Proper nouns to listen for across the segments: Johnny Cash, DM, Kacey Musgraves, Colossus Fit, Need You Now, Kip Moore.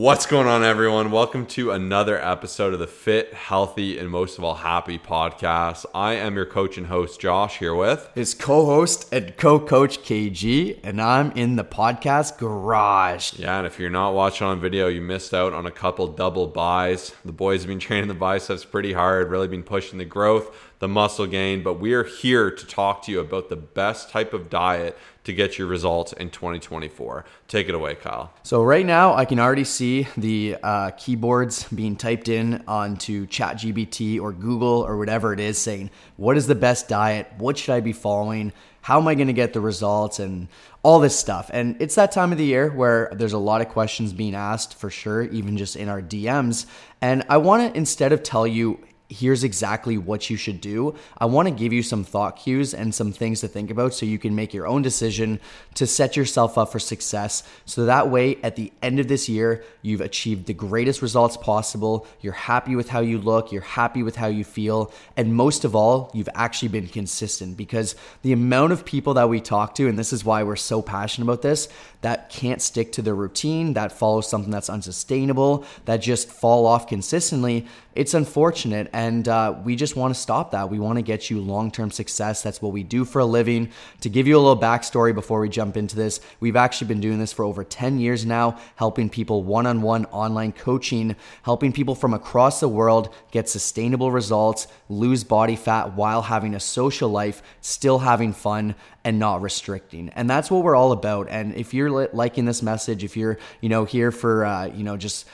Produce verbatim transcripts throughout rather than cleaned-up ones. What's going on, everyone? Welcome to another episode of the Fit, Healthy, and Most of All Happy podcast. I am your coach and host, Josh, here with his co-host and co-coach, K G, and I'm in the podcast garage. Yeah, and if you're not watching on video, you missed out on a couple double buys. The boys have been training the biceps pretty hard, really been pushing the growth, the muscle gain, but we are here to talk to you about the best type of diet to get your results in twenty twenty-four. Take it away, Kyle. So right now, I can already see the uh, keywords being typed in onto ChatGPT or Google or whatever it is, saying, what is the best diet? What should I be following? How am I going to get the results? And all this stuff. And it's that time of the year where there's a lot of questions being asked, for sure, even just in our D Ms. And I want to, instead of tell you, here's exactly what you should do, I want to give you some thought cues and some things to think about so you can make your own decision to set yourself up for success. So that way, at the end of this year, you've achieved the greatest results possible. You're happy with how you look. You're happy with how you feel. And most of all, you've actually been consistent, because the amount of people that we talk to, and this is why we're so passionate about this, that can't stick to their routine, that follows something that's unsustainable, that just fall off consistently, it's unfortunate. And uh, we just want to stop that. We want to get you long-term success. That's what we do for a living. To give you a little backstory before we jump into this, we've actually been doing this for over ten years now, helping people one-on-one online coaching, helping people from across the world get sustainable results, lose body fat while having a social life, still having fun, and not restricting. And that's what we're all about. And if you're liking this message, if you're, you know, here for, uh, you know, just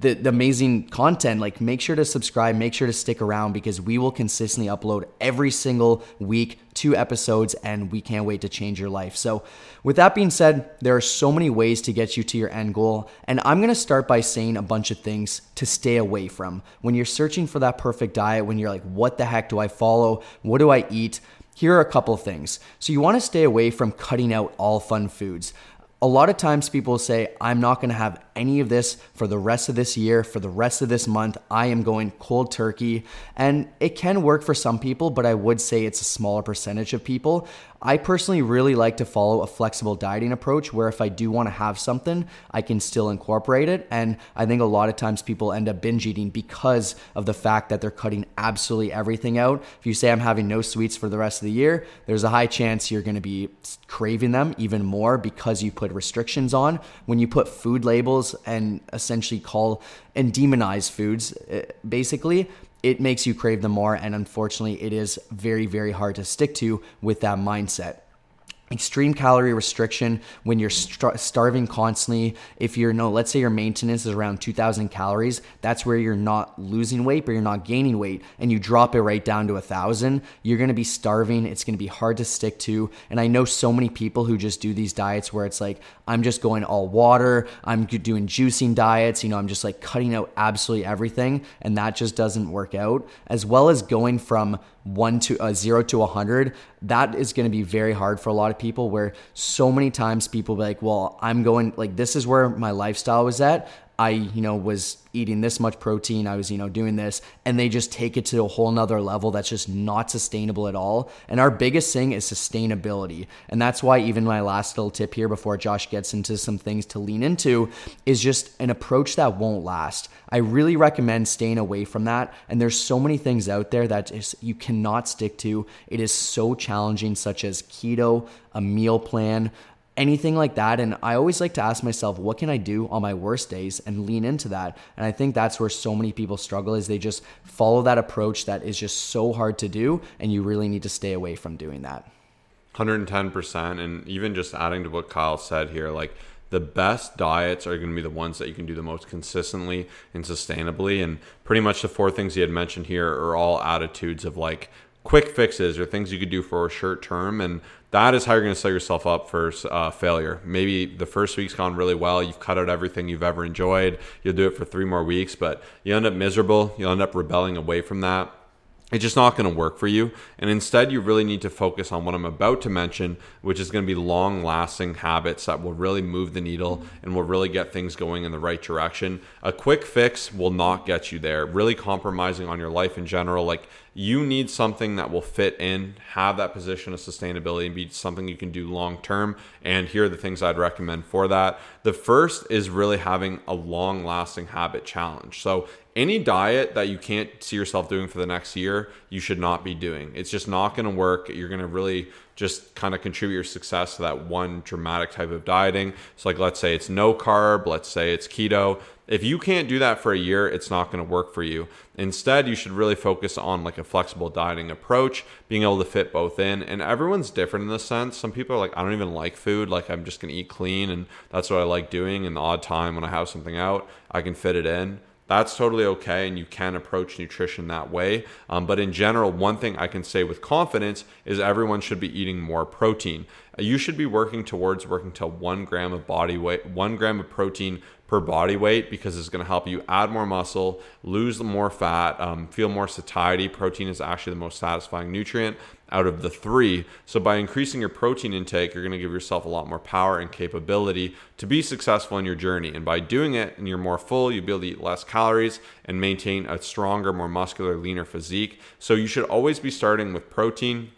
The, the amazing content, like, make sure to subscribe, make sure to stick around, because we will consistently upload every single week, two episodes, and we can't wait to change your life. So with that being said, there are so many ways to get you to your end goal. And I'm going to start by saying a bunch of things to stay away from when you're searching for that perfect diet, when you're like, what the heck do I follow? What do I eat? Here are a couple of things. So you want to stay away from cutting out all fun foods. A lot of times people say, I'm not going to have any of this for the rest of this year, for the rest of this month. I am going cold turkey. And it can work for some people, but I would say it's a smaller percentage of people. I personally really like to follow a flexible dieting approach where if I do want to have something, I can still incorporate it. And I think a lot of times people end up binge eating because of the fact that they're cutting absolutely everything out. If you say, I'm having no sweets for the rest of the year, there's a high chance you're going to be craving them even more because you put restrictions on. When you put food labels and essentially call and demonize foods, basically, it makes you crave them more. And unfortunately, it is very, very hard to stick to with that mindset. Extreme calorie restriction when you're star- starving constantly. If you're, no, let's say your maintenance is around two thousand calories, that's where you're not losing weight, but you're not gaining weight, and you drop it right down to a thousand, you're going to be starving. It's going to be hard to stick to. And I know so many people who just do these diets where it's like, I'm just going all water, I'm doing juicing diets, you know, I'm just like cutting out absolutely everything, and that just doesn't work out. As well as going from one to uh, zero to one hundred, that is going to be very hard for a lot of people, where so many times people be like, well, I'm going, like, this is where my lifestyle was at. I, you know, was eating this much protein. I was, you know, doing this, and they just take it to a whole nother level. That's just not sustainable at all. And our biggest thing is sustainability. And that's why even my last little tip here before Josh gets into some things to lean into is just an approach that won't last. I really recommend staying away from that. And there's so many things out there that is, you cannot stick to. It is so challenging, such as keto, a meal plan, anything like that. And I always like to ask myself, what can I do on my worst days and lean into that? And I think that's where so many people struggle, is they just follow that approach that is just so hard to do, and you really need to stay away from doing that. one hundred ten percent. And even just adding to what Kyle said here, like, the best diets are going to be the ones that you can do the most consistently and sustainably. And pretty much the four things you had mentioned here are all attitudes of like quick fixes or things you could do for a short term. And that is how you're going to set yourself up for uh, failure. Maybe the first week's gone really well. You've cut out everything you've ever enjoyed. You'll do it for three more weeks, but you end up miserable. You'll end up rebelling away from that. It's just not going to work for you. And instead, you really need to focus on what I'm about to mention, which is going to be long-lasting habits that will really move the needle and will really get things going in the right direction. A quick fix will not get you there. Really compromising on your life in general, like, you need something that will fit in, have that position of sustainability, and be something you can do long-term. And here are the things I'd recommend for that. The first is really having a long-lasting habit challenge. So any diet that you can't see yourself doing for the next year, you should not be doing. It's just not going to work. You're going to really just kind of contribute your success to that one dramatic type of dieting. So like, let's say it's no carb, let's say it's keto. If you can't do that for a year, it's not going to work for you. Instead, you should really focus on like a flexible dieting approach, being able to fit both in. And everyone's different in this sense. Some people are like, I don't even like food. Like I'm just going to eat clean and that's what I like doing. And the odd time when I have something out, I can fit it in. That's totally okay, and you can approach nutrition that way. Um, but in general, one thing I can say with confidence is everyone should be eating more protein. You should be working towards working to one gram of body weight, one gram of protein per body weight, because it's going to help you add more muscle, lose more fat, um, feel more satiety. Protein is actually the most satisfying nutrient out of the three. So by increasing your protein intake, you're going to give yourself a lot more power and capability to be successful in your journey. And by doing it and you're more full, you'll be able to eat less calories and maintain a stronger, more muscular, leaner physique. So you should always be starting with protein.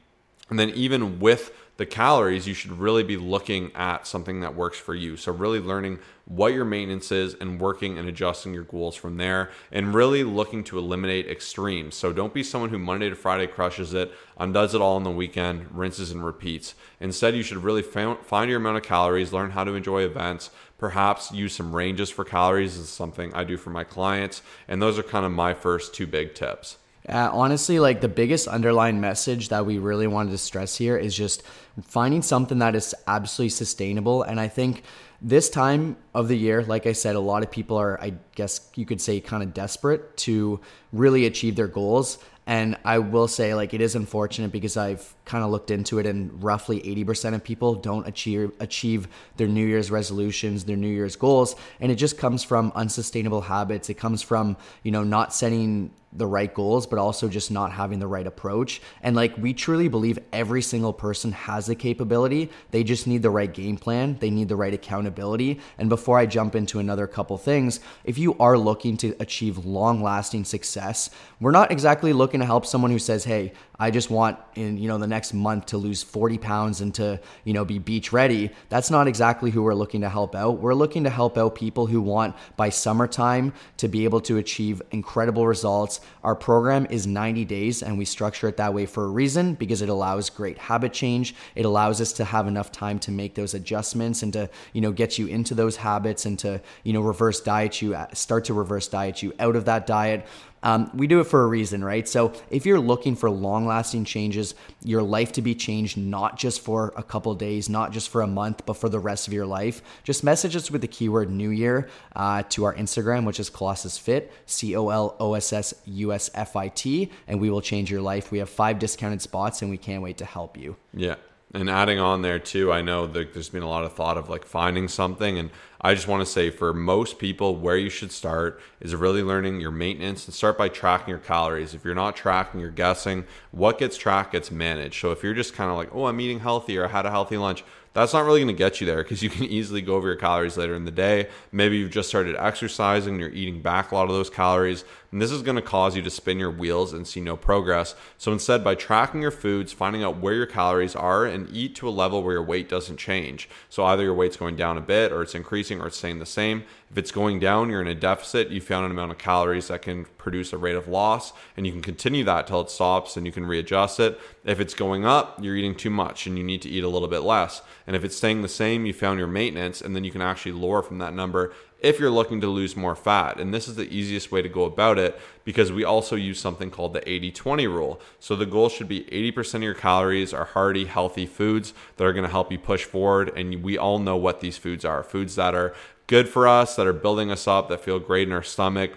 And then even with the calories, you should really be looking at something that works for you. So really learning what your maintenance is and working and adjusting your goals from there, and really looking to eliminate extremes. So don't be someone who Monday to Friday crushes it, undoes it all on the weekend, rinses and repeats. Instead, you should really find your amount of calories, learn how to enjoy events, perhaps use some ranges for calories. This is something I do for my clients. And those are kind of my first two big tips. Uh, honestly, like the biggest underlying message that we really wanted to stress here is just finding something that is absolutely sustainable. And I think this time of the year, like I said, a lot of people are, I guess you could say, kind of desperate to really achieve their goals. And I will say, like, it is unfortunate because I've kind of looked into it, and roughly eighty percent of people don't achieve achieve their New Year's resolutions, their New Year's goals. And it just comes from unsustainable habits. It comes from, you know, not setting the right goals, but also just not having the right approach. And like, we truly believe every single person has the capability. They just need the right game plan. They need the right accountability. And before I jump into another couple things, if you are looking to achieve long-lasting success, we're not exactly looking to help someone who says, hey, I just want in, you know, the next month to lose forty pounds and to, you know, be beach ready. That's not exactly who we're looking to help out. We're looking to help out people who want by summertime to be able to achieve incredible results. Our program is ninety days, and we structure it that way for a reason, because it allows great habit change. It allows us to have enough time to make those adjustments and to, you know, get you into those habits and to, you know, reverse diet you, start to reverse diet you out of that diet. Um, we do it for a reason, right? So if you're looking for long-lasting changes, your life to be changed, not just for a couple days, not just for a month, but for the rest of your life, just message us with the keyword New Year uh, to our Instagram, which is Colossus Fit, C O L O S S U S F I T, and we will change your life. We have five discounted spots, and we can't wait to help you. Yeah. And adding on there too, I know that there's been a lot of thought of like finding something, and I just want to say for most people, where you should start is really learning your maintenance, and start by tracking your calories. If you're not tracking, you're guessing. What gets tracked gets managed. So if you're just kind of like, oh, I'm eating healthy, or I had a healthy lunch, that's not really going to get you there, because you can easily go over your calories later in the day. Maybe you've just started exercising, you're eating back a lot of those calories, and this is going to cause you to spin your wheels and see no progress. So instead, by tracking your foods, finding out where your calories are, and eat to a level where your weight doesn't change. So either your weight's going down a bit, or it's increasing, or it's staying the same. If it's going down, you're in a deficit. You found an amount of calories that can produce a rate of loss, and you can continue that till it stops, and you can readjust it. If it's going up, you're eating too much and you need to eat a little bit less. And if it's staying the same, you found your maintenance, and then you can actually lower from that number if you're looking to lose more fat. And this is the easiest way to go about it, because we also use something called the eighty twenty rule. So the goal should be eighty percent of your calories are hearty, healthy foods that are going to help you push forward. And we all know what these foods are, foods that are good for us, that are building us up, that feel great in our stomach.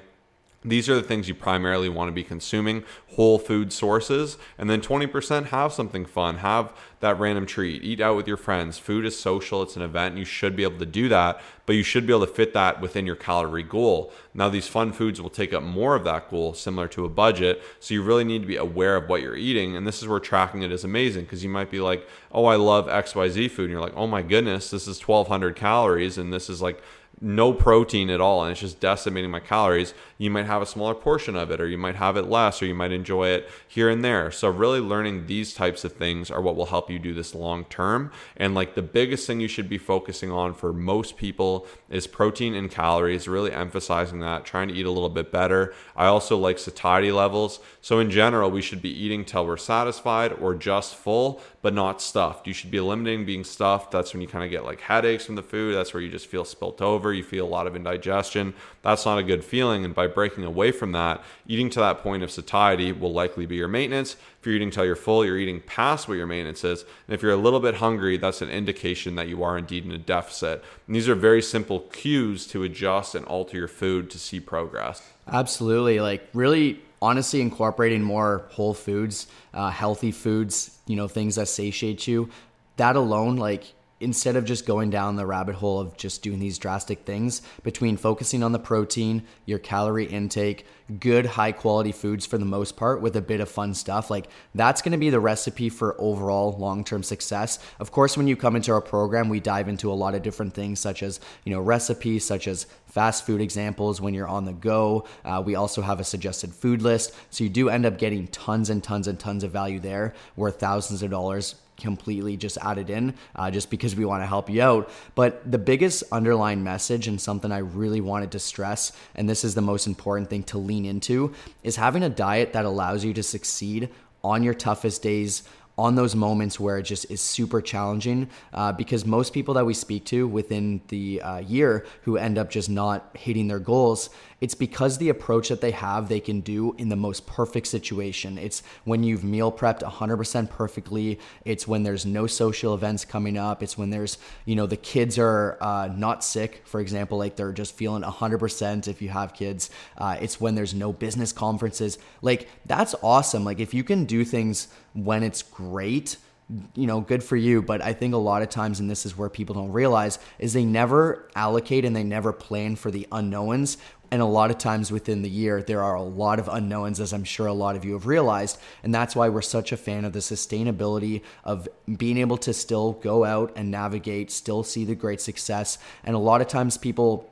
These are the things you primarily want to be consuming, whole food sources. And then twenty percent, have something fun, have that random treat, eat out with your friends. Food is social, it's an event, and you should be able to do that, but you should be able to fit that within your calorie goal. Now, these fun foods will take up more of that goal, similar to a budget, so you really need to be aware of what you're eating, and this is where tracking it is amazing, because you might be like, oh, I love X Y Z food, and you're like, oh my goodness, this is twelve hundred calories, and this is like no protein at all and it's just decimating my calories, you might have a smaller portion of it, or you might have it less, or you might enjoy it here and there. So really learning these types of things are what will help you do this long term. And like the biggest thing you should be focusing on for most people is protein and calories, really emphasizing that, trying to eat a little bit better. I also like satiety levels. So in general, we should be eating till we're satisfied or just full, but not stuffed. You should be limiting being stuffed. That's when you kind of get like headaches from the food. That's where you just feel spilt over. You feel a lot of indigestion. That's not a good feeling. And by breaking away from that, eating to that point of satiety will likely be your maintenance. If you're eating till you're full, you're eating past what your maintenance is. And if you're a little bit hungry, that's an indication that you are indeed in a deficit. And these are very simple cues to adjust and alter your food to see progress. Absolutely. Like really, honestly, incorporating more whole foods, uh, healthy foods, you know, things that satiate you. That alone, like, instead of just going down the rabbit hole of just doing these drastic things, between focusing on the protein, your calorie intake, good high quality foods for the most part with a bit of fun stuff, like that's going to be the recipe for overall long-term success. Of course, when you come into our program, we dive into a lot of different things such as, you know, recipes, such as fast food examples when you're on the go. Uh, we also have a suggested food list. So you do end up getting tons and tons and tons of value there, worth thousands of dollars completely just added in, uh, just because we want to help you out. But the biggest underlying message, and something I really wanted to stress, and this is the most important thing to lean into, is having a diet that allows you to succeed on your toughest days, on those moments where it just is super challenging, uh, because most people that we speak to within the uh, year who end up just not hitting their goals, it's because the approach that they have, they can do in the most perfect situation. It's when you've meal prepped one hundred percent perfectly. It's when there's no social events coming up. It's when there's, you know, the kids are uh, not sick, for example, like they're just feeling one hundred percent if you have kids. Uh, it's when there's no business conferences. Like that's awesome. Like if you can do things when it's great, you know, good for you. But I think a lot of times, and this is where people don't realize, is they never allocate and they never plan for the unknowns. And a lot of times within the year, there are a lot of unknowns, as I'm sure a lot of you have realized. And that's why we're such a fan of the sustainability of being able to still go out and navigate, still see the great success. And a lot of times people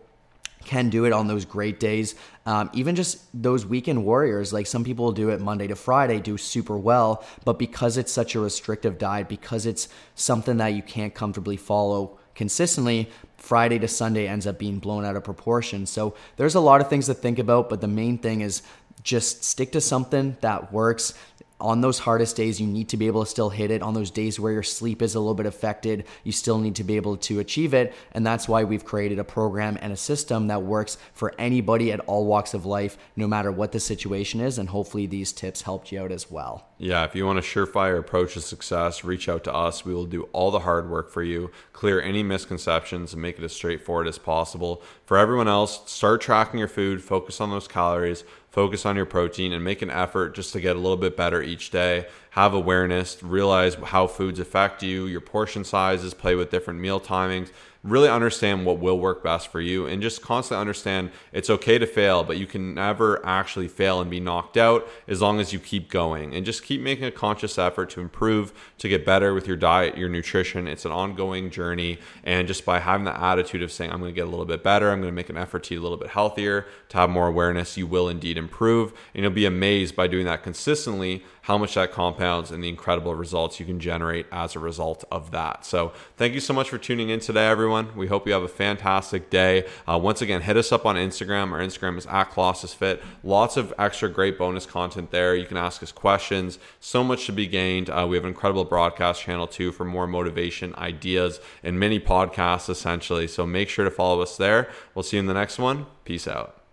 can do it on those great days. Um, even just those weekend warriors, like some people do it Monday to Friday, do super well, but because it's such a restrictive diet, because it's something that you can't comfortably follow consistently, Friday to Sunday ends up being blown out of proportion. So there's a lot of things to think about, but the main thing is just stick to something that works. On those hardest days, you need to be able to still hit it. On those days where your sleep is a little bit affected, you still need to be able to achieve it. And that's why we've created a program and a system that works for anybody at all walks of life, no matter what the situation is. And hopefully these tips helped you out as well. Yeah, if you want a surefire approach to success, reach out to us. We will do all the hard work for you, clear any misconceptions, and make it as straightforward as possible. For everyone else, start tracking your food, focus on those calories, focus on your protein, and make an effort just to get a little bit better each day. Have awareness, realize how foods affect you, your portion sizes, play with different meal timings, really understand what will work best for you, and just constantly understand it's okay to fail, but you can never actually fail and be knocked out as long as you keep going. And just keep making a conscious effort to improve, to get better with your diet, your nutrition. It's an ongoing journey. And just by having the attitude of saying, I'm going to get a little bit better, I'm going to make an effort to eat a little bit healthier, to have more awareness, you will indeed improve. And you'll be amazed by doing that consistently, how much that compounds and the incredible results you can generate as a result of that. So thank you so much for tuning in today, everyone. We hope you have a fantastic day. Uh, once again, hit us up on Instagram. Our Instagram is at Colossus Fit. Lots of extra great bonus content there. You can ask us questions. So much to be gained. Uh, we have an incredible broadcast channel too for more motivation, ideas, and many podcasts essentially. So make sure to follow us there. We'll see you in the next one. Peace out.